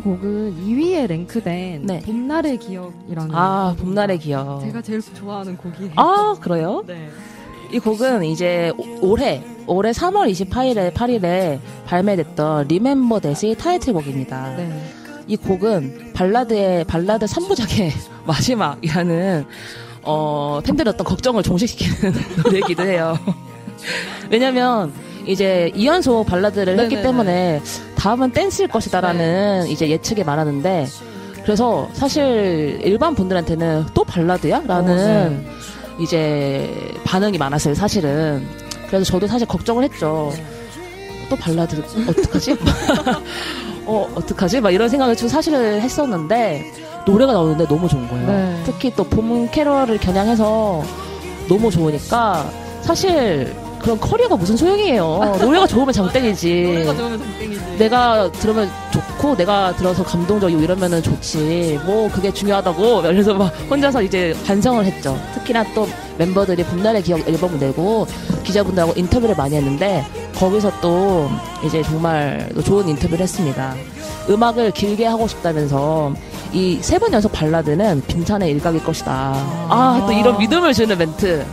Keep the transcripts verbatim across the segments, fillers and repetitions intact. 이 곡은 이 위에 랭크된 네. 봄날의 기억이라는 아 봄날의 기억 제가 제일 좋아하는 곡이에요. 아 그래요? 네. 이 곡은 이제 오, 올해 올해 삼월 이십팔일에 발매됐던 리멤버 댓이 타이틀곡입니다. 네. 이 곡은 발라드의 발라드 삼부작의 마지막이라는 어, 팬들의 어떤 걱정을 종식시키는 노래이기도 해요. 왜냐면 이제 이 연속 발라드를 네네. 했기 때문에 다음은 댄스일 것이다라는 네. 이제 예측이 많았는데 그래서 사실 일반 분들한테는 또 발라드야? 라는 오, 네. 이제 반응이 많았어요 사실은. 그래서 저도 사실 걱정을 했죠. 또 발라드 어떡하지? 어 어떡하지? 막 이런 생각을 좀 사실을 했었는데 노래가 나오는데 너무 좋은 거예요. 네. 특히 또 봄 캐럴을 겨냥해서 너무 좋으니까 사실 그런 커리어가 무슨 소용이에요. 노래가 좋으면 장땡이지. 노래가 좋으면 장땡이지. 내가 들으면 좋고 내가 들어서 감동적이고 이러면은 좋지. 뭐 그게 중요하다고. 그래서 막 혼자서 이제 반성을 했죠. 특히나 또 멤버들이 봄날의 기억 앨범을 내고 기자분들하고 인터뷰를 많이 했는데 거기서 또 이제 정말 좋은 인터뷰를 했습니다. 음악을 길게 하고 싶다면서 이 세 번 연속 발라드는 빈산의 일각일 것이다. 아, 또 이런 믿음을 주는 멘트.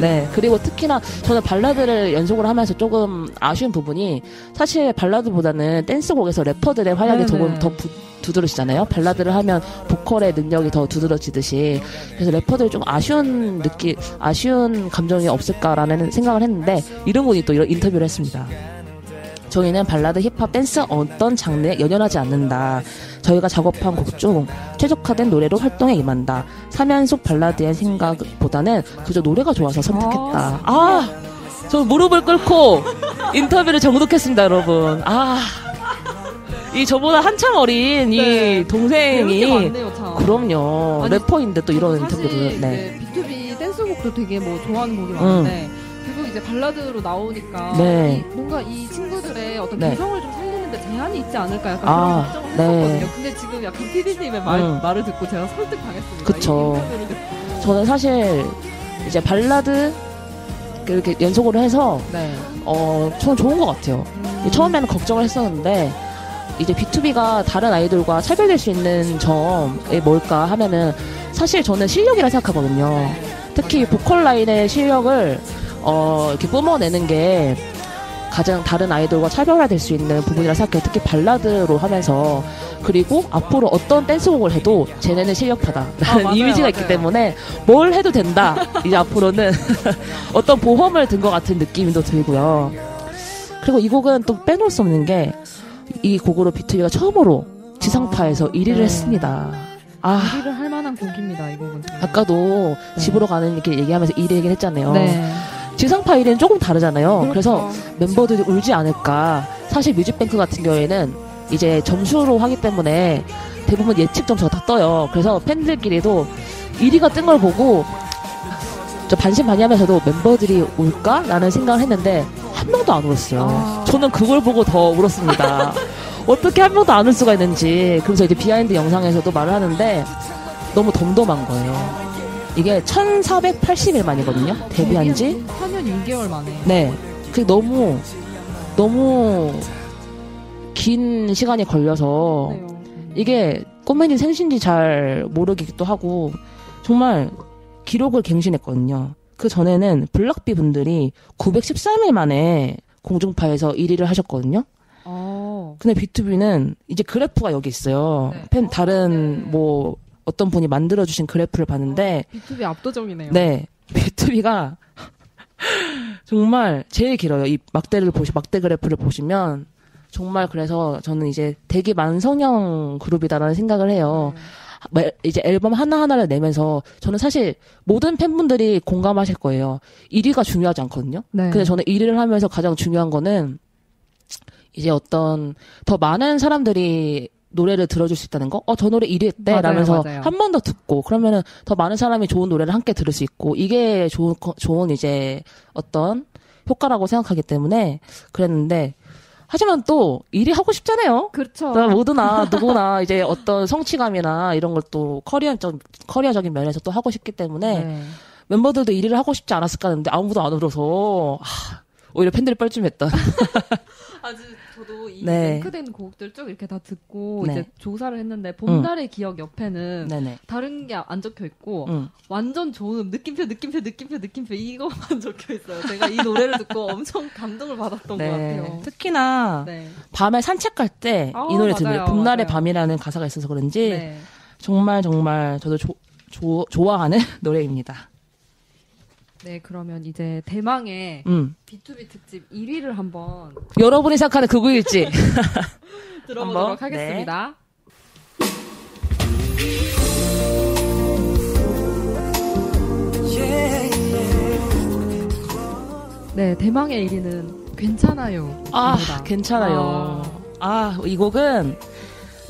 네, 그리고 특히나 저는 발라드를 연속으로 하면서 조금 아쉬운 부분이 사실 발라드보다는 댄스곡에서 래퍼들의 활약이 조금 더 부, 두드러지잖아요. 발라드를 하면 보컬의 능력이 더 두드러지듯이 그래서 래퍼들이 좀 아쉬운 느낌, 아쉬운 감정이 없을까라는 생각을 했는데 이런 분이 또 이런 인터뷰를 했습니다. 저희는 발라드, 힙합, 댄스 어떤 장르에 연연하지 않는다. 저희가 작업한 곡 중 최적화된 노래로 활동에 임한다. 삼 연속 발라드의 생각보다는 그저 노래가 좋아서 선택했다. 아, 저 무릎을 꿇고 인터뷰를 정독했습니다, 여러분. 아, 이 저보다 한참 어린 네. 이 동생이 많네요, 그럼요. 아니, 래퍼인데 또 이런 인터뷰를 네. 비투비 댄스곡도 되게 뭐 좋아하는 곡이 많은데. 음. 이제 발라드로 나오니까 네. 뭔가 이 친구들의 어떤 네. 개성을 좀 살리는데 제한이 있지 않을까 약간 그런 걱정을 아, 했었거든요. 네. 근데 지금 약간 피디님의 말, 음. 말을 듣고 제가 설득당했습니다. 그쵸. 저는 사실 이제 발라드 이렇게 연속으로 해서 네. 어, 저는 좋은 것 같아요. 음. 처음에는 걱정을 했었는데 이제 비투비가 다른 아이돌과 차별될 수 있는 점이 뭘까 하면은 사실 저는 실력이라 생각하거든요. 네. 특히 보컬 라인의 실력을 어, 이렇게 뿜어내는 게 가장 다른 아이돌과 차별화될 수 있는 부분이라 생각해요. 특히 발라드로 하면서. 그리고 앞으로 어떤 댄스곡을 해도 쟤네는 실력파다. 라는 아, 이미지가 맞아요. 있기 때문에 뭘 해도 된다. 이제 앞으로는 어떤 보험을 든 것 같은 느낌도 들고요. 그리고 이 곡은 또 빼놓을 수 없는 게 이 곡으로 비투비가 처음으로 지상파에서 아, 일 위를 네. 했습니다. 아. 일 위를 할 만한 곡입니다, 이 곡은. 아까도 네. 집으로 가는 이렇게 얘기하면서 일 위 얘기를 했잖아요. 네. 지상파 일 위는 조금 다르잖아요. 그렇죠. 그래서 멤버들이 울지 않을까. 사실 뮤직뱅크 같은 경우에는 이제 점수로 하기 때문에 대부분 예측 점수가 다 떠요. 그래서 팬들끼리도 일 위가 뜬 걸 보고 저 반신반의하면서도 멤버들이 울까? 라는 생각을 했는데 한 명도 안 울었어요. 아... 저는 그걸 보고 더 울었습니다. 어떻게 한 명도 안 울 수가 있는지. 그래서 이제 비하인드 영상에서도 말을 하는데 너무 덤덤한 거예요. 이게 천사백팔십일 만이거든요. 데뷔한 지 삼 년 육 개월 만에. 네. 그게 너무 너무 긴 시간이 걸려서 이게 꼬맨이 생신지 잘 모르기도 하고 정말 기록을 갱신했거든요. 그 전에는 블락비 분들이 구백십삼일 만에 공중파에서 일 위를 하셨거든요. 근데 비투비는 이제 그래프가 여기 있어요. 팬 다른 뭐 어떤 분이 만들어주신 그래프를 봤는데 어, 비투비 압도적이네요. 네, 비투비가 정말 제일 길어요. 이 막대를 보시 막대 그래프를 보시면 정말 그래서 저는 이제 되게 만성형 그룹이다라는 생각을 해요. 음. 이제 앨범 하나 하나를 내면서 저는 사실 모든 팬분들이 공감하실 거예요. 일 위가 중요하지 않거든요. 네. 근데 저는 일 위를 하면서 가장 중요한 거는 이제 어떤 더 많은 사람들이 노래를 들어줄 수 있다는 거? 어, 저 노래 일 위 했대? 맞아요, 라면서 한 번 더 듣고, 그러면은 더 많은 사람이 좋은 노래를 함께 들을 수 있고, 이게 좋은, 좋은 이제 어떤 효과라고 생각하기 때문에 그랬는데, 하지만 또 일 위 하고 싶잖아요? 그렇죠. 모두나, 누구나 이제 어떤 성취감이나 이런 걸 또 커리어적, 커리어적인 면에서 또 하고 싶기 때문에 네. 멤버들도 일 위를 하고 싶지 않았을까 하는데 아무도 안 울어서, 아, 오히려 팬들이 뻘쭘했다. 아주 저도 이 네. 랭크된 곡들 쭉 이렇게 다 듣고 네. 이제 조사를 했는데 봄날의 음. 기억 옆에는 네네. 다른 게 안 적혀 있고 음. 완전 좋은 느낌표 느낌표 느낌표 느낌표 이거만 적혀 있어요. 제가 이 노래를 듣고 엄청 감동을 받았던 네. 것 같아요. 특히나 네. 밤에 산책 갈 때 이 노래 들으면 봄날의 맞아요. 밤이라는 가사가 있어서 그런지 네. 정말 정말 저도 조, 조, 좋아하는 노래입니다. 네, 그러면 이제 대망의 음. 비투비 특집 일 위를 한번 여러분이 생각하는 그 곡일지 들어보도록 하겠습니다. 네. 네, 대망의 일 위는 괜찮아요. 아, 입니다. 괜찮아요. 아, 이 곡은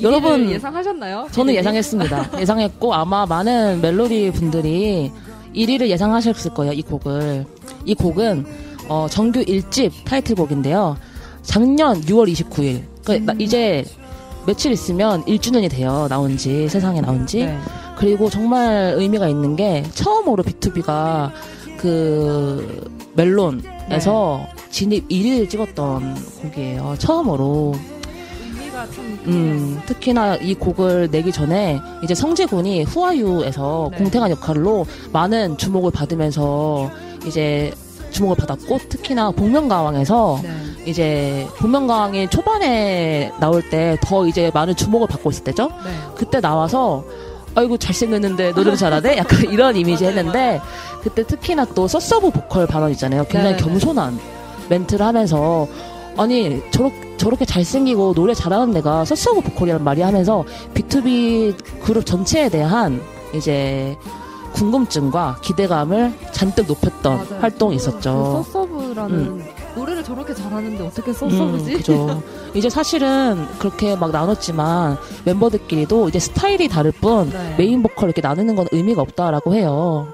여러분 예상하셨나요? 저는 예상했습니다. 예상했고 아마 많은 멜로디 분들이 일 위를 예상하셨을 거예요. 이 곡을 이 곡은 어, 정규 일 집 타이틀곡인데요. 작년 유월 이십구일 그러니까 음. 이제 며칠 있으면 일 주년이 돼요. 나온지 세상에 나온지 네. 그리고 정말 의미가 있는 게 처음으로 비투비가 그 멜론에서 네. 진입 일 위를 찍었던 곡이에요. 처음으로 음, 특히나 이 곡을 내기 전에 이제 성재군이 후아유에서 네. 공태관 역할로 많은 주목을 받으면서 이제 주목을 받았고 특히나 복면가왕에서 네. 이제 복면가왕이 초반에 나올 때 더 이제 많은 주목을 받고 있을 때죠. 네. 그때 나와서 아이고 잘생겼는데 노래도 잘하네 약간 이런 이미지 했는데 그때 특히나 또 서서브 보컬 발언 있잖아요. 굉장히 네. 겸손한 멘트를 하면서 아니 저렇게 저렇게 잘생기고 노래 잘하는 내가 서서브 보컬이란 말이 하면서 비투비 그룹 전체에 대한 이제 궁금증과 기대감을 잔뜩 높였던 맞아요. 활동이 있었죠. 그 서서브라는 음. 노래를 저렇게 잘하는데 어떻게 서서브지? 음, 그죠. 이제 사실은 그렇게 막 나눴지만 멤버들끼리도 이제 스타일이 다를 뿐 네. 메인 보컬 이렇게 나누는 건 의미가 없다라고 해요.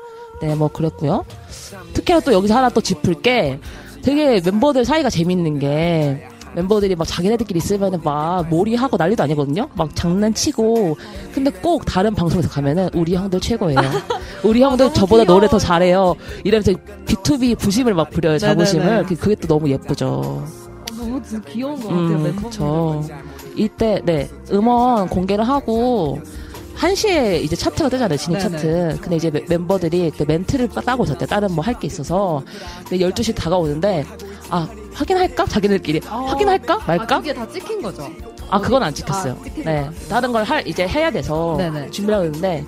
네, 뭐 그랬고요. 특히나 또 여기서 하나 또 짚을 게 되게 멤버들 사이가 재밌는 게 멤버들이 막 자기네들끼리 있으면 막 몰이하고 난리도 아니거든요. 막 장난치고 근데 꼭 다른 방송에서 가면은 우리 형들 최고예요. 우리 형들 아, 저보다 귀여워. 노래 더 잘해요. 이러면서 비투비 부심을 막 부려요. 자부심을. 그게 또 너무 예쁘죠. 너무 귀여운 것 같아요. 음, 멤버들. 이때 네 음원 공개를 하고 한 시에 이제 차트가 뜨잖아요. 진입 네네. 차트. 근데 이제 멤버들이 그 멘트를 따고 있었대요. 다른 뭐 할 게 있어서. 근데 열두 시 다가오는데, 아, 확인할까? 자기들끼리. 어... 확인할까? 말까? 아, 그게 다 찍힌 거죠? 아, 그건 안 찍혔어요. 아, 네. 다른 걸 할, 이제 해야 돼서 네네. 준비를 하고 있는데,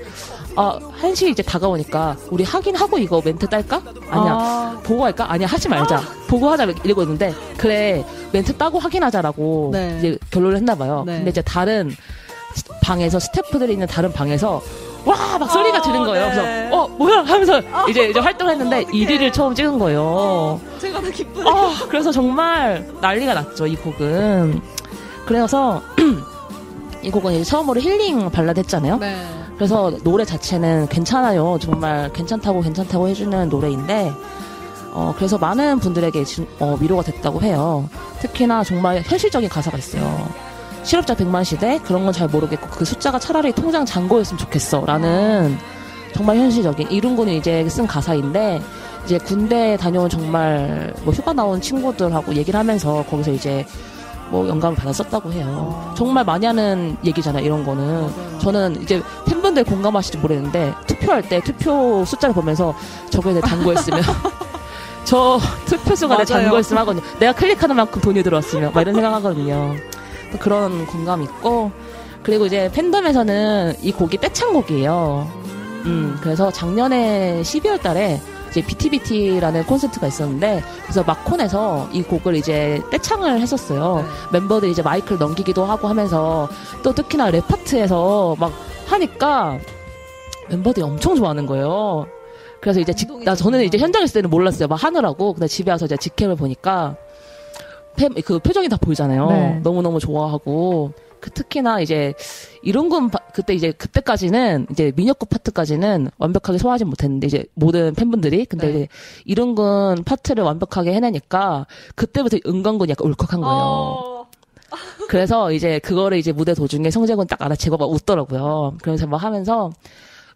아, 한 시 이제 다가오니까, 우리 확인하고 이거 멘트 딸까? 아니야. 아... 보고 할까? 아니야. 하지 말자. 아... 보고 하자. 이러고 있는데, 그래. 멘트 따고 확인하자라고 네. 이제 결론을 했나봐요. 네. 근데 이제 다른, 방에서 스태프들이 있는 다른 방에서 와 막 소리가 지른 거예요. 네. 그래서 어 뭐야 하면서 이제 이제 활동했는데 일 위를 처음 찍은 거예요. 어, 제가 더 기쁘네요. 어, 그래서 정말 난리가 났죠. 이 곡은 그래서 이 곡은 이제 처음으로 힐링 발라드 했잖아요. 네. 그래서 노래 자체는 괜찮아요. 정말 괜찮다고 괜찮다고 해주는 노래인데 어 그래서 많은 분들에게 진, 어, 위로가 됐다고 해요. 특히나 정말 현실적인 가사가 있어요. 실업자 백만 시대 그런 건 잘 모르겠고 그 숫자가 차라리 통장 잔고였으면 좋겠어 라는 정말 현실적인 이룬군이 이제 쓴 가사인데 이제 군대 다녀온 정말 뭐 휴가 나온 친구들하고 얘기를 하면서 거기서 이제 뭐 영감을 받아 썼다고 해요. 정말 많이 하는 얘기잖아요 이런 거는. 저는 이제 팬분들 공감하실지 모르겠는데 투표할 때 투표 숫자를 보면서 저거에 내 잔고였으면 저 투표수가 내 잔고였으면 하거든요. 내가 클릭하는 만큼 돈이 들어왔으면 막 이런 생각하거든요. 그런 공감이 있고 그리고 이제 팬덤에서는 이 곡이 떼창곡이에요. 음, 그래서 작년에 십이월 달에 이제 비티비티라는 콘서트가 있었는데 그래서 막콘에서 이 곡을 이제 떼창을 했었어요. 네. 멤버들이 이제 마이크를 넘기기도 하고 하면서 또 특히나 랩 파트에서 막 하니까 멤버들이 엄청 좋아하는 거예요. 그래서 이제 지, 나 저는 이제 현장에 있을 때는 몰랐어요. 막 하느라고. 근데 집에 와서 이제 직캠을 보니까 그 표정이 다 보이잖아요. 네. 너무너무 좋아하고. 그 특히나 이제, 이런 건, 그때 이제, 그때까지는, 이제, 민혁구 파트까지는 완벽하게 소화하지 못했는데, 이제, 모든 팬분들이. 근데 네. 이제, 이런 건 파트를 완벽하게 해내니까, 그때부터 은광군이 약간 울컥한 거예요. 어... 그래서 이제, 그거를 이제 무대 도중에 성재군 딱 알아채고 막 웃더라고요. 그러면서 막 하면서,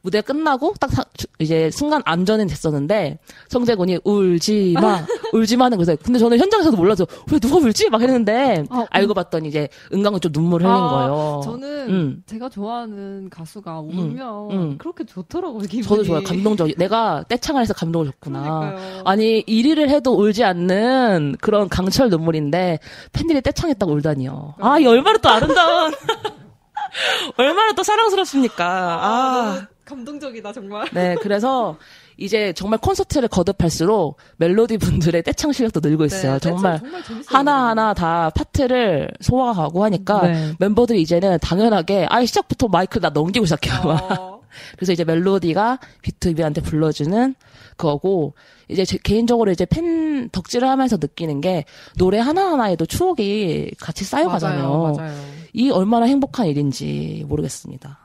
무대 끝나고 딱 사, 이제 순간 안전은 됐었는데 성재군이 울지 마, 울지 마는 거예요. 근데 저는 현장에서도 몰라서 왜 누가 울지? 막 했는데 아, 알고 음. 봤더니 이제 은강은 좀 눈물을 흘린 아, 거예요. 저는 음. 제가 좋아하는 가수가 울면 음. 음. 그렇게 좋더라고요. 기분이. 저도 좋아요. 감동적이. 내가 떼창을 해서 감동을 줬구나. 그러니까요. 아니 일 위를 해도 울지 않는 그런 강철 눈물인데 팬들이 떼창했다고 울다니요. 그러니까요. 아, 이 얼마나 또 아름다운. 얼마나 또 사랑스럽습니까? 아, 아. 감동적이다, 정말. 네, 그래서 이제 정말 콘서트를 거듭할수록 멜로디 분들의 떼창 실력도 늘고 있어요. 네, 정말, 정말 하나하나 다 파트를 소화하고 하니까 네. 멤버들이 이제는 당연하게 아예 시작부터 마이크를 다 넘기고 시작해요. 어. 그래서 이제 멜로디가 비투비한테 불러주는 그거고, 이제 제 개인적으로 이제 팬 덕질을 하면서 느끼는 게 노래 하나하나에도 추억이 같이 쌓여가잖아요. 맞아요, 맞아요. 이 얼마나 행복한 일인지 모르겠습니다.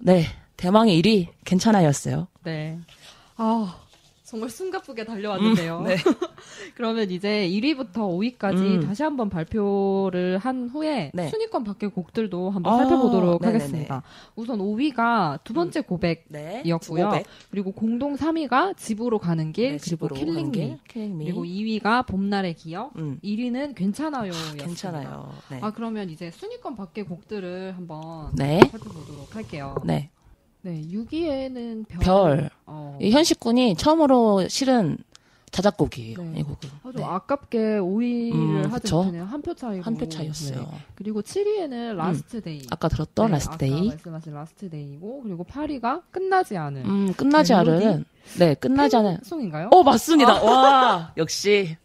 네, 대망의 일 위 괜찮아였어요. 네. 아, 정말 숨가쁘게 달려왔는데요. 음, 네. 그러면 이제 일 위부터 오 위까지 음. 다시 한번 발표를 한 후에 네. 순위권 밖의 곡들도 한번 아, 살펴보도록 네네네. 하겠습니다. 우선 오 위가 두 번째 고백이었고요. 음, 네. 그리고 공동 삼 위가 집으로 가는 길, 네, 그리고 킬링미, 그리고 이 위가 봄날의 기억, 음. 일 위는 괜찮아요. 괜찮아요. 네. 아, 그러면 이제 순위권 밖의 곡들을 한번 네. 살펴보도록 할게요. 네. 네, 육 위에는 별. 별. 어. 현식군이 처음으로 실은 자작곡이에요. 네. 이 곡은. 아주 네. 아깝게 오 위를 음, 하지 못했네요. 한 표 차이로. 한 표 차이였어요. 네. 그리고 칠 위에는 라스트 음. 데이. 아까 들었던 네, 라스트 아까 데이. 말씀하신 라스트 데이고, 그리고 팔 위가 끝나지 않은. 음, 끝나지 않은. 네, 끝나지 않은. 송인가요? 어, 맞습니다. 아. 와, 역시.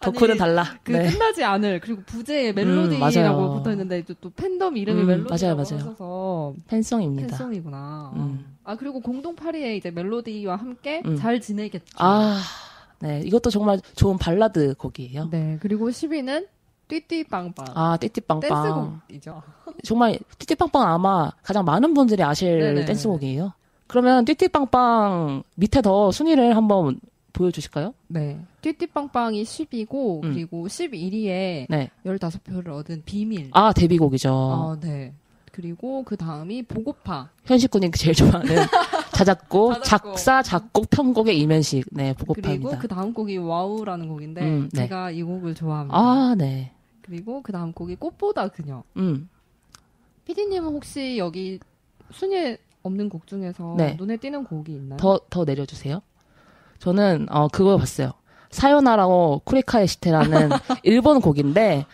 덕후는 달라. 그 네. 끝나지 않을, 그리고 부제에 멜로디라고 음, 붙어 있는데 또 팬덤 이름이 음, 멜로디라고 하셔서 팬송입니다. 팬송이구나. 음. 아, 그리고 공동 팔 위에 이제 멜로디와 함께 음. 잘 지내겠죠. 아, 네, 이것도 정말 좋은 발라드 곡이에요. 네, 그리고 십 위는 띠띠빵빵. 아, 띠띠빵빵. 댄스곡이죠. 정말 띠띠빵빵 아마 가장 많은 분들이 아실 네네. 댄스곡이에요. 그러면 띠띠빵빵 밑에 더 순위를 한번 보여주실까요? 네. 띠띠빵빵이 십 위고, 음. 그리고 십일 위에 네. 십오 표를 얻은 비밀. 아, 데뷔곡이죠. 어, 네. 그리고 그 다음이 보고파. 현식군이 제일 좋아하는 자작곡, 작사, 작곡, 편곡의 이면식. 네, 보고파입니다. 그리고 그 다음 곡이 와우라는 곡인데, 음, 네. 제가 이 곡을 좋아합니다. 아, 네. 그리고 그 다음 곡이 꽃보다 그녀. 음. 피디님은 혹시 여기 순위에 없는 곡 중에서 네. 눈에 띄는 곡이 있나요? 더, 더 내려주세요. 저는 어 그거 봤어요. 사요나라고 쿠리카에시테라는 일본 곡인데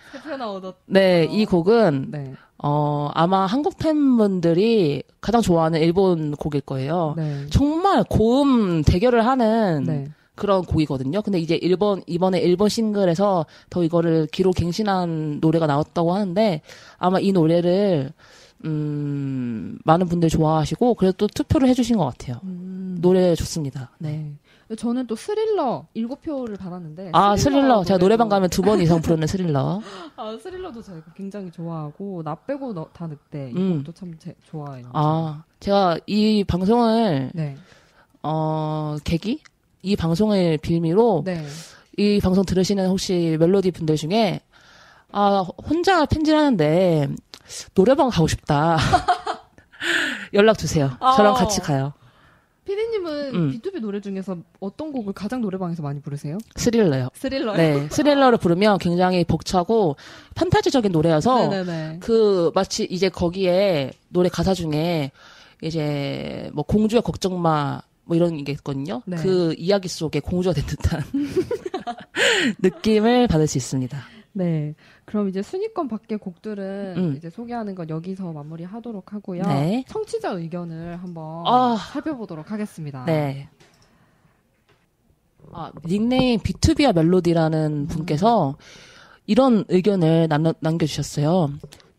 네, 이 곡은 네. 어 아마 한국 팬분들이 가장 좋아하는 일본 곡일 거예요. 네. 정말 고음 대결을 하는 네. 그런 곡이거든요. 근데 이제 일본 이번에 일본 싱글에서 더 이거를 기로 갱신한 노래가 나왔다고 하는데 아마 이 노래를 음 많은 분들이 좋아하시고 그래서 또 투표를 해주신 것 같아요. 음. 노래 좋습니다. 네. 저는 또 스릴러 일곱 표를 받았는데. 아, 스릴러. 제가 노래방 가면 두 번 이상 부르는 스릴러. 아, 스릴러도 제가 굉장히 좋아하고, 나 빼고 너, 다 늑대. 이 음. 곡도 참 제, 좋아해요. 아, 제가 이 방송을, 네. 어, 계기? 이 방송을 빌미로, 네. 이 방송 들으시는 혹시 멜로디 분들 중에, 아, 혼자 팬질하는데, 노래방 가고 싶다. 연락 주세요. 아. 저랑 같이 가요. 피디님은 음. 비투비 노래 중에서 어떤 곡을 가장 노래방에서 많이 부르세요? 스릴러요. 스릴러요? 네. 스릴러를 부르면 굉장히 벅차고 판타지적인 노래여서 네네네. 그 마치 이제 거기에 노래 가사 중에 이제 뭐 공주의 걱정 마 뭐 이런 게 있거든요. 네. 그 이야기 속에 공주가 된 듯한 느낌을 받을 수 있습니다. 네. 그럼 이제 순위권 밖의 곡들은 음. 이제 소개하는 건 여기서 마무리하도록 하고요. 네. 청취자 의견을 한번 아. 살펴보도록 하겠습니다. 네. 아, 닉네임 비투비와 멜로디라는 음. 분께서 이런 의견을 남, 남겨주셨어요.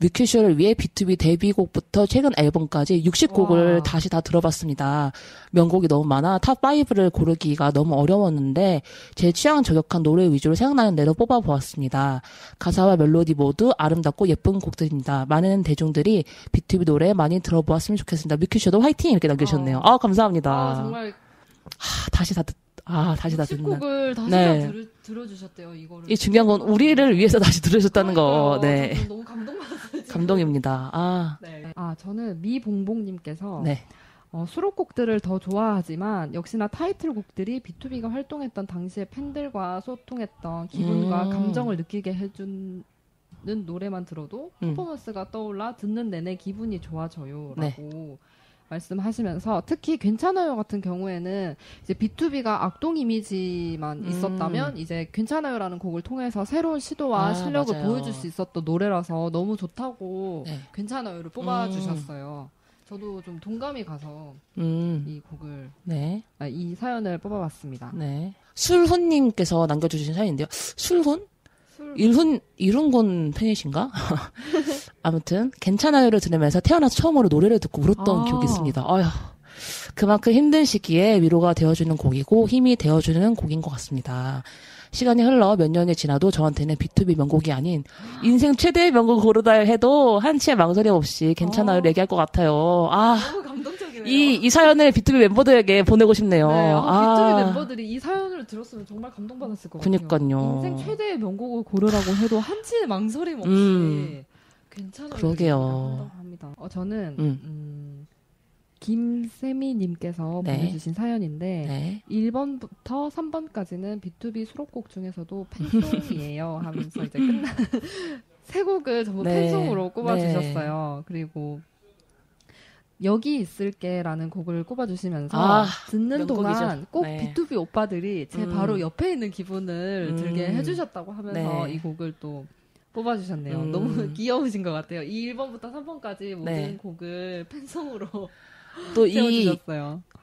뮤큐쇼를 위해 비투비 데뷔곡부터 최근 앨범까지 육십 곡을 와. 다시 다 들어봤습니다. 명곡이 너무 많아 탑 파이브를 고르기가 너무 어려웠는데 제 취향 저격한 노래 위주로 생각나는 대로 뽑아보았습니다. 가사와 멜로디 모두 아름답고 예쁜 곡들입니다. 많은 대중들이 비투비 노래 많이 들어보았으면 좋겠습니다. 뮤큐쇼도 화이팅! 이렇게 남겨주셨네요. 아, 감사합니다. 아, 정말. 아, 다시 다 듣... 아, 다시 다 듣는. 곡을 다시 네. 다 들, 들어주셨대요, 이거를. 이 중요한 건 우리를 위해서 다시 들으셨다는 거. 네. 너무 감동받았어요. 감동입니다. 아. 네. 아, 저는 미봉봉님께서. 네. 어, 수록곡들을 더 좋아하지만 역시나 타이틀곡들이 비투비가 활동했던 당시의 팬들과 소통했던 기분과 음. 감정을 느끼게 해주는 노래만 들어도 음. 퍼포먼스가 떠올라 듣는 내내 기분이 좋아져요 라고 네. 말씀하시면서 특히 괜찮아요 같은 경우에는 이제 비투비가 악동 이미지만 있었다면 음. 이제 괜찮아요라는 곡을 통해서 새로운 시도와 아, 실력을 맞아요. 보여줄 수 있었던 노래라서 너무 좋다고 네. 괜찮아요를 뽑아주셨어요. 음. 저도 좀 동감이 가서 음. 이 곡을 네. 아, 이 사연을 뽑아봤습니다. 네. 술훈님께서 남겨주신 사연인데요. 술훈? 술... 일훈 일훈군 팬이신가? 아무튼 괜찮아요를 들으면서 태어나서 처음으로 노래를 듣고 울었던 아. 기억이 있습니다. 아휴, 그만큼 힘든 시기에 위로가 되어주는 곡이고 힘이 되어주는 곡인 것 같습니다. 시간이 흘러 몇 년이 지나도 저한테는 비투비 명곡이 아닌 인생 최대의 명곡 고르다 해도 한치의 망설임 없이 괜찮아요 얘기할 것 같아요. 아, 너무 감동적이네요. 이, 이 사연을 비투비 멤버들에게 보내고 싶네요. 네, 아, 비투비 아. 멤버들이 이 사연을 들었으면 정말 감동받았을 것 같아요. 그니까요. 인생 최대의 명곡을 고르라고 해도 한치의 망설임 없이 음. 괜찮아요. 그러게요. 합니다. 어, 저는 음. 음, 김세미님께서 네. 보내주신 사연인데 네. 일 번부터 삼 번까지는 비투비 수록곡 중에서도 팬송이에요 하면서 이제 끝난 세 곡을 전부 네. 팬송으로 꼽아주셨어요. 네. 그리고 여기 있을게라는 곡을 꼽아주시면서 아, 듣는 명곡이죠. 동안 꼭 네. 비투비 오빠들이 제 음. 바로 옆에 있는 기분을 음. 들게 해주셨다고 하면서 네. 이 곡을 또 뽑아주셨네요. 음. 너무 귀여우신 것 같아요. 이 일 번부터 삼 번까지 모든 네. 곡을 팬송으로 또 이,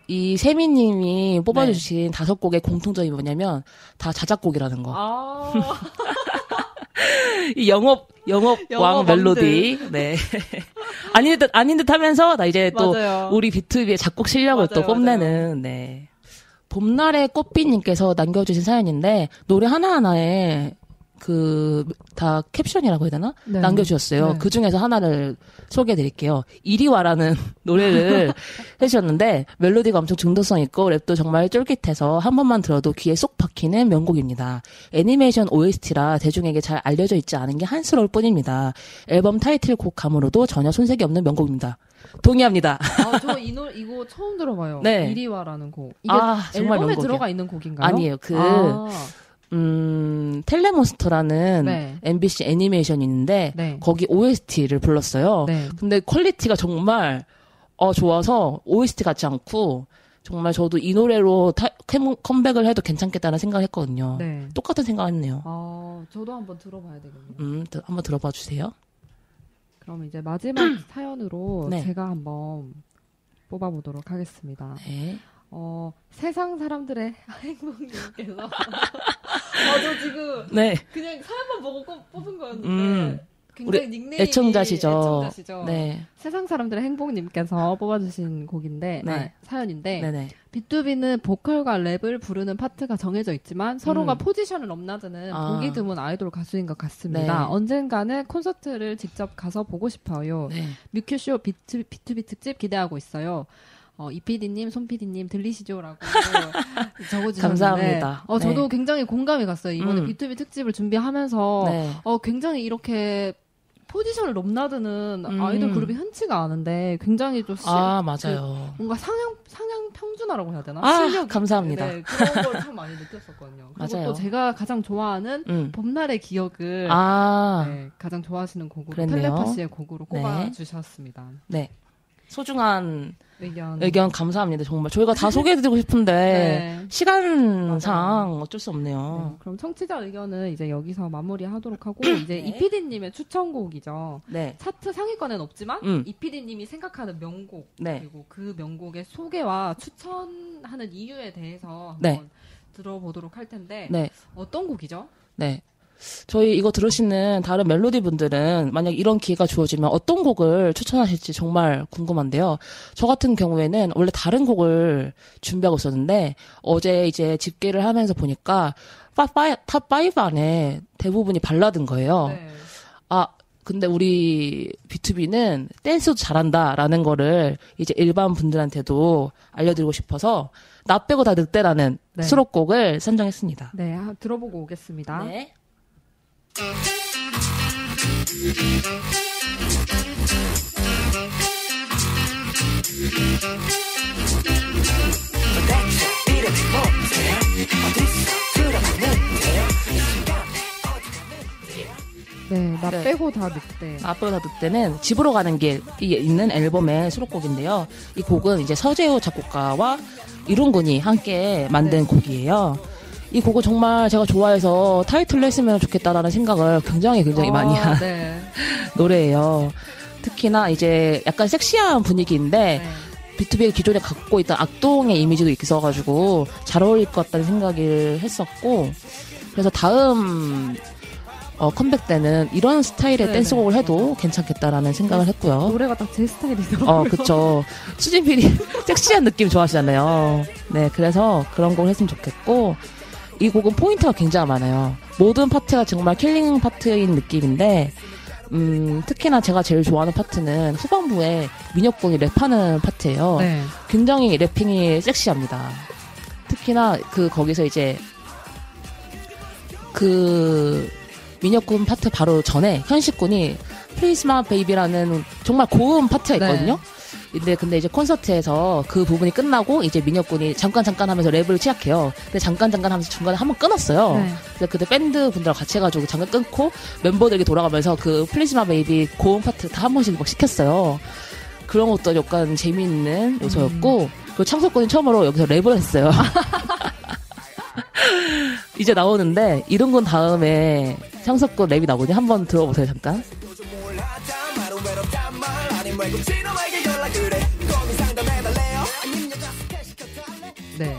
이 세미님이 뽑아주신 네. 다섯 곡의 공통점이 뭐냐면 다 자작곡이라는 거. 아~ 이 영업 영업 왕 멜로디. 네. 아닌 듯 아닌 듯하면서 나 이제 또 맞아요. 우리 비투비의 작곡 실력을 맞아요, 또 뽐내는. 맞아요. 네. 봄날의 꽃비님께서 남겨주신 사연인데 노래 하나 하나에. 그, 다 캡션이라고 해야 되나? 네. 남겨주셨어요. 네. 그 중에서 하나를 소개해드릴게요. 이리 와라는 노래를 해주셨는데, 멜로디가 엄청 중독성 있고, 랩도 정말 쫄깃해서 한 번만 들어도 귀에 쏙 박히는 명곡입니다. 애니메이션 오에스티라 대중에게 잘 알려져 있지 않은 게 한스러울 뿐입니다. 앨범 타이틀곡 감으로도 전혀 손색이 없는 명곡입니다. 동의합니다. 아, 저 이 노래, 이거 처음 들어봐요. 네. 이리 와라는 곡. 이게 아, 정말 앨범에 명곡이야. 들어가 있는 곡인가요? 아니에요. 그, 아. 음, 텔레몬스터라는 네. 엠비씨 애니메이션이 있는데 네. 거기 오에스티를 불렀어요. 네. 근데 퀄리티가 정말 어, 좋아서 오에스티 같지 않고 정말 저도 이 노래로 타, 컴, 컴백을 해도 괜찮겠다는 생각을 했거든요. 네. 똑같은 생각을 했네요. 아, 저도 한번 들어봐야 되겠네요. 음, 드, 한번 들어봐 주세요. 그럼 이제 마지막 사연으로 네. 제가 한번 뽑아보도록 하겠습니다. 네. 어, 세상 사람들의 행복님께서 어, 저 지금 네. 그냥 사연만 보고 꼽, 뽑은 거였는데 음, 굉장히 우리 닉네임이 애청자시죠. 애청자시죠. 네. 세상 사람들의 행복님께서 뽑아주신 곡인데 네. 아, 사연인데 네네. 비투비는 보컬과 랩을 부르는 파트가 정해져 있지만 서로가 음. 포지션을 넘나드는 아. 보기 드문 아이돌 가수인 것 같습니다. 네. 언젠가는 콘서트를 직접 가서 보고 싶어요. 네. 뮤큐쇼 비투비, 비투비 특집 기대하고 있어요. 어, 이피디님, 손피디님 들리시죠라고 적어주셨는데 감사합니다. 어, 저도 네. 굉장히 공감이 갔어요. 이번에 음. 비투비 특집을 준비하면서 네. 어, 굉장히 이렇게 포지션을 넘나드는 음. 아이돌 그룹이 흔치가 않은데 굉장히 좀 아, 맞아요. 그, 뭔가 상향 상향 평준화라고 해야 되나? 아, 실력 감사합니다. 네, 그런 걸 참 많이 느꼈었거든요. 그리고 맞아요. 또 제가 가장 좋아하는 음. 봄날의 기억을 아. 네, 가장 좋아하시는 곡으로 그랬네요. 텔레파시의 곡으로 꼽아 주셨습니다. 네. 네. 소중한 의견. 의견 감사합니다. 정말 저희가 다 소개해드리고 싶은데 네. 시간상 맞아요. 어쩔 수 없네요. 네, 그럼 청취자 의견은 이제 여기서 마무리하도록 하고 이제 네. 이피디님의 추천곡이죠. 네. 차트 상위권엔 없지만 음. 이피디님이 생각하는 명곡 네. 그리고 그 명곡의 소개와 추천하는 이유에 대해서 한번 네. 들어보도록 할 텐데 네. 어떤 곡이죠? 네. 저희 이거 들으시는 다른 멜로디 분들은 만약 이런 기회가 주어지면 어떤 곡을 추천하실지 정말 궁금한데요. 저 같은 경우에는 원래 다른 곡을 준비하고 있었는데 어제 이제 집계를 하면서 보니까 탑 파이브 안에 대부분이 발라드인 거예요. 네. 아, 근데 우리 비투비는 댄스도 잘한다라는 거를 이제 일반 분들한테도 알려드리고 싶어서 나 빼고 다 늑대라는 네. 수록곡을 선정했습니다. 네, 들어보고 오겠습니다. 네. 네, 나 네. 빼고 다 늑대. 앞으로 다 늑대는 집으로 가는 길이 있는 앨범의 수록곡인데요. 이 곡은 이제 서재호 작곡가와 이룬군이 함께 만든 네. 곡이에요. 이 곡을 정말 제가 좋아해서 타이틀로 했으면 좋겠다라는 생각을 굉장히 굉장히 아, 많이 한 네. 노래예요. 특히나 이제 약간 섹시한 분위기인데 네. 비투비가 기존에 갖고 있던 악동의 이미지도 있어가지고 잘 어울릴 것 같다는 생각을 했었고, 그래서 다음 어, 컴백 때는 이런 스타일의 네네. 댄스곡을 해도 괜찮겠다라는 생각을 했고요. 노래가 딱 제 스타일이더라고요. 어, 그쵸. 수진 피디 섹시한 느낌 좋아하시잖아요. 네, 그래서 그런 곡을 했으면 좋겠고, 이 곡은 포인트가 굉장히 많아요. 모든 파트가 정말 킬링 파트인 느낌인데, 음, 특히나 제가 제일 좋아하는 파트는 후반부에 민혁군이 랩하는 파트예요. 네. 굉장히 랩핑이 섹시합니다. 특히나 그 거기서 이제 그 민혁군 파트 바로 전에 현식군이 프리스마 베이비라는 정말 고음 파트가 있거든요. 네. 근데, 근데 이제 콘서트에서 그 부분이 끝나고 이제 민혁군이 잠깐 잠깐 하면서 랩을 취약해요. 근데 잠깐 잠깐 하면서 중간에 한번 끊었어요. 네. 근데 그때 밴드 분들하고 같이 해가지고 잠깐 끊고 멤버들이 돌아가면서 그 프리스마 베이비 고음 파트 다 한 번씩 막 시켰어요. 그런 것도 약간 재미있는 요소였고, 음. 그리고 창석군이 처음으로 여기서 랩을 했어요. 이제 나오는데 이런 건 다음에 창석구 랩이 나오니 한번 들어보세요. 잠깐. 네,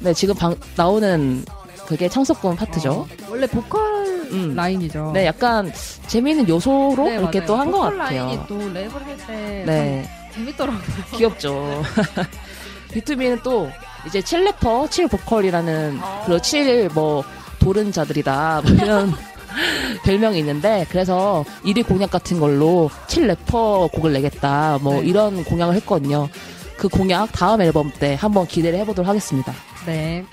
네 지금 방, 나오는 그게 창석구 파트죠. 어, 원래 보컬 음. 라인이죠. 네, 약간 재미있는 요소로 네, 이렇게 또 한 것 같아요. 라인이 또 랩을 할 때 네. 재밌더라고요. 귀엽죠. 비투비는 또 이제 칠래퍼, 칠보컬이라는 아~ 그런 칠 뭐 도른 자들이다 이런 별명이 있는데, 그래서 일 위 공약 같은 걸로 칠래퍼 곡을 내겠다 뭐 네. 이런 공약을 했거든요. 그 공약 다음 앨범 때 한번 기대를 해보도록 하겠습니다. 네,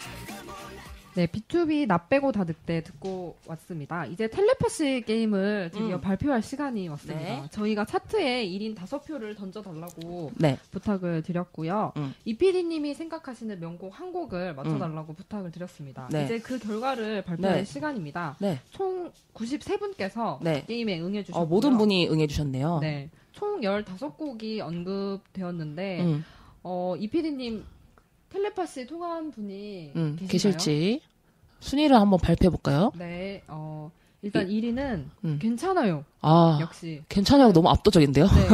네 비투비 나 빼고 다 늑대 듣고 왔습니다. 이제 텔레파시 게임을 드디어 음. 발표할 시간이 왔습니다. 네. 저희가 차트에 일 인 다섯 표를 던져달라고 네. 부탁을 드렸고요. 음. 이 피디님이 생각하시는 명곡 한 곡을 맞춰달라고 음. 부탁을 드렸습니다. 네. 이제 그 결과를 발표할 네. 시간입니다. 네. 총 구십삼 분께서 네. 게임에 응해주셨고요. 어, 모든 분이 응해주셨네요. 네. 총 십오 곡이 언급되었는데 음. 어, 이 피디님 텔레파시 통화한 분이 음, 계실지 순위를 한번 발표해볼까요? 네, 어, 일단 이, 일 위는 음. 괜찮아요. 아, 역시 괜찮아요. 너무 압도적인데요? 네.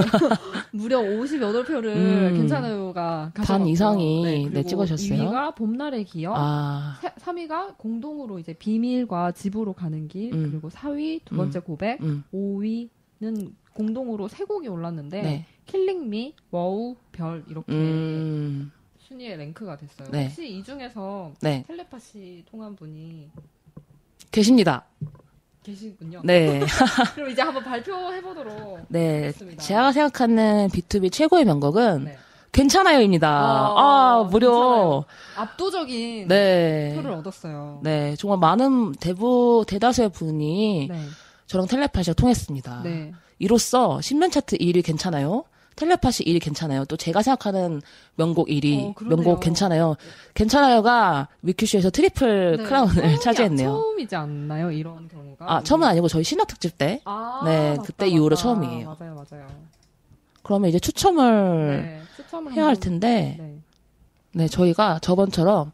무려 오십팔 표를 음, 괜찮아요가 반 이상이 네, 네, 찍으셨어요. 이 위가 봄날의 기억, 아. 삼 위가 공동으로 이제 비밀과 집으로 가는 길, 음. 그리고 사 위 두 번째 음. 고백, 음. 오 위는 공동으로 세 곡이 올랐는데 네. 킬링미, 워우, 별 이렇게 음. 순위의 랭크가 됐어요. 네. 혹시 이 중에서 네. 텔레파시 통한 분이 계십니다. 계시군요. 네. 그럼 이제 한번 발표해보도록 네. 하겠습니다. 제가 생각하는 비투비 최고의 명곡은 네. 괜찮아요입니다. 아, 아 무려 괜찮아요. 압도적인 네. 표를 얻었어요. 네, 정말 많은 대부 대다수의 분이 네. 저랑 텔레파시가 통했습니다. 네. 이로써 신변차트 일 위 괜찮아요. 텔레파시 일 위 괜찮아요. 또 제가 생각하는 명곡 일 위, 어, 명곡 괜찮아요. 괜찮아요가 뮤큐쇼에서 트리플 네. 크라운을 차지했네요. 처음이지 않나요? 이런 경우가? 아, 처음은 아니고 저희 신화특집 때. 아, 네, 맞다, 그때 맞다. 이후로 처음이에요. 맞아요, 맞아요. 그러면 이제 추첨을, 네, 추첨을 해야 할 텐데, 네. 네, 저희가 저번처럼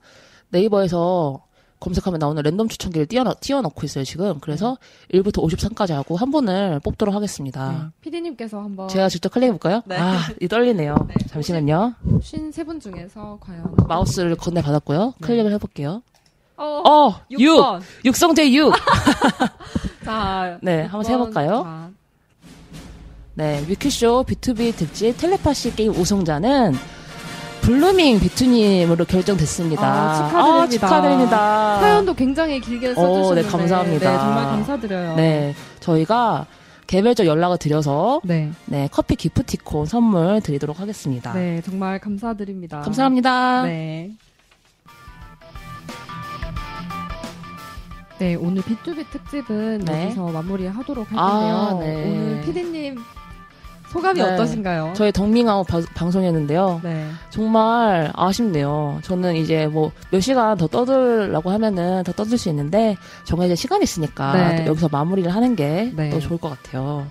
네이버에서 검색하면 나오는 랜덤 추천기를 띄워넣, 띄워넣고 있어요, 지금. 그래서 네. 일부터 오십삼까지 하고 한 분을 뽑도록 하겠습니다. 네. 피디님께서 한번. 제가 직접 클릭해볼까요? 네. 아, 이 떨리네요. 네. 잠시만요. 오십삼 분 중에서 과연. 마우스를 건네받았고요. 네. 클릭을 해볼게요. 어, 어 육! 육성제 육! 자, 네, 한번 세볼까요? 자. 네, 뮤큐쇼 비투비 특집 텔레파시 게임 우승자는 블루밍 비투님으로 결정됐습니다. 아, 축하드립니다. 아, 축하드립니다. 사연도 굉장히 길게 써주셨는데 오, 네, 감사합니다. 네, 정말 감사드려요. 네, 저희가 개별적 연락을 드려서 네. 네, 커피 기프티콘 선물 드리도록 하겠습니다. 네, 정말 감사드립니다. 감사합니다. 네. 네, 오늘 비투비 특집은 네. 여기서 마무리하도록 할 텐데요. 아, 네. 오늘 피디님 소감이 네. 어떠신가요? 저희 덕밍하고 바, 방송했는데요. 네. 정말 아쉽네요. 저는 이제 뭐 몇 시간 더 떠들라고 하면은 더 떠들 수 있는데 정해진 시간이 있으니까 네. 여기서 마무리를 하는 게 더 네. 좋을 것 같아요.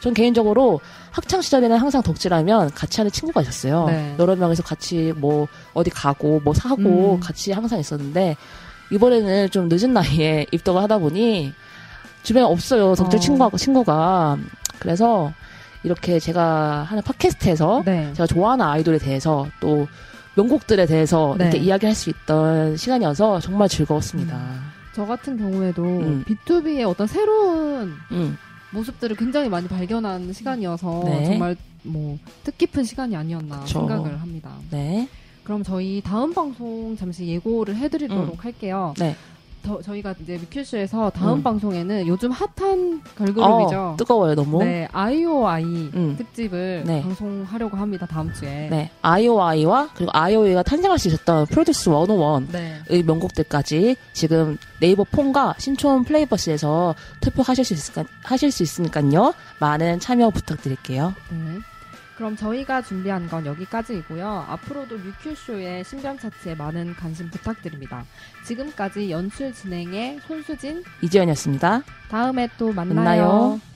전 개인적으로 학창시절에는 항상 덕질하면 같이 하는 친구가 있었어요. 네. 여러 명에서 같이 뭐 어디 가고 뭐 사고 음. 같이 항상 있었는데 이번에는 좀 늦은 나이에 입덕을 하다 보니 주변에 없어요. 덕질 어. 친구하고 친구가. 그래서 이렇게 제가 하는 팟캐스트에서 네. 제가 좋아하는 아이돌에 대해서 또 명곡들에 대해서 네. 이렇게 이야기할 수 있던 시간이어서 정말 즐거웠습니다. 음. 저 같은 경우에도 음. 비투비의 어떤 새로운 음. 모습들을 굉장히 많이 발견한 시간이어서 네. 정말 뭐 뜻깊은 시간이 아니었나 그쵸. 생각을 합니다. 네. 그럼 저희 다음 방송 잠시 예고를 해드리도록 음. 할게요. 네. 더, 저희가 이제 뮤큐쇼에서 다음 음. 방송에는 요즘 핫한 걸그룹이죠. 어, 뜨거워요 너무. 네, 아이오아이 음. 특집을 네. 방송하려고 합니다 다음 주에. 네, 아이오아이와 그리고 아이오아이가 탄생할 수 있었던 프로듀스 백일의 네. 명곡들까지 지금 네이버 폼과 신촌 플레이버스에서 투표하실 수 있으니까 하실 수 있으니까요. 많은 참여 부탁드릴게요. 네. 그럼 저희가 준비한 건 여기까지이고요. 앞으로도 뮤큐쇼의 신변차트에 많은 관심 부탁드립니다. 지금까지 연출 진행의 손수진, 이지연이었습니다. 다음에 또 만나요. 만나요.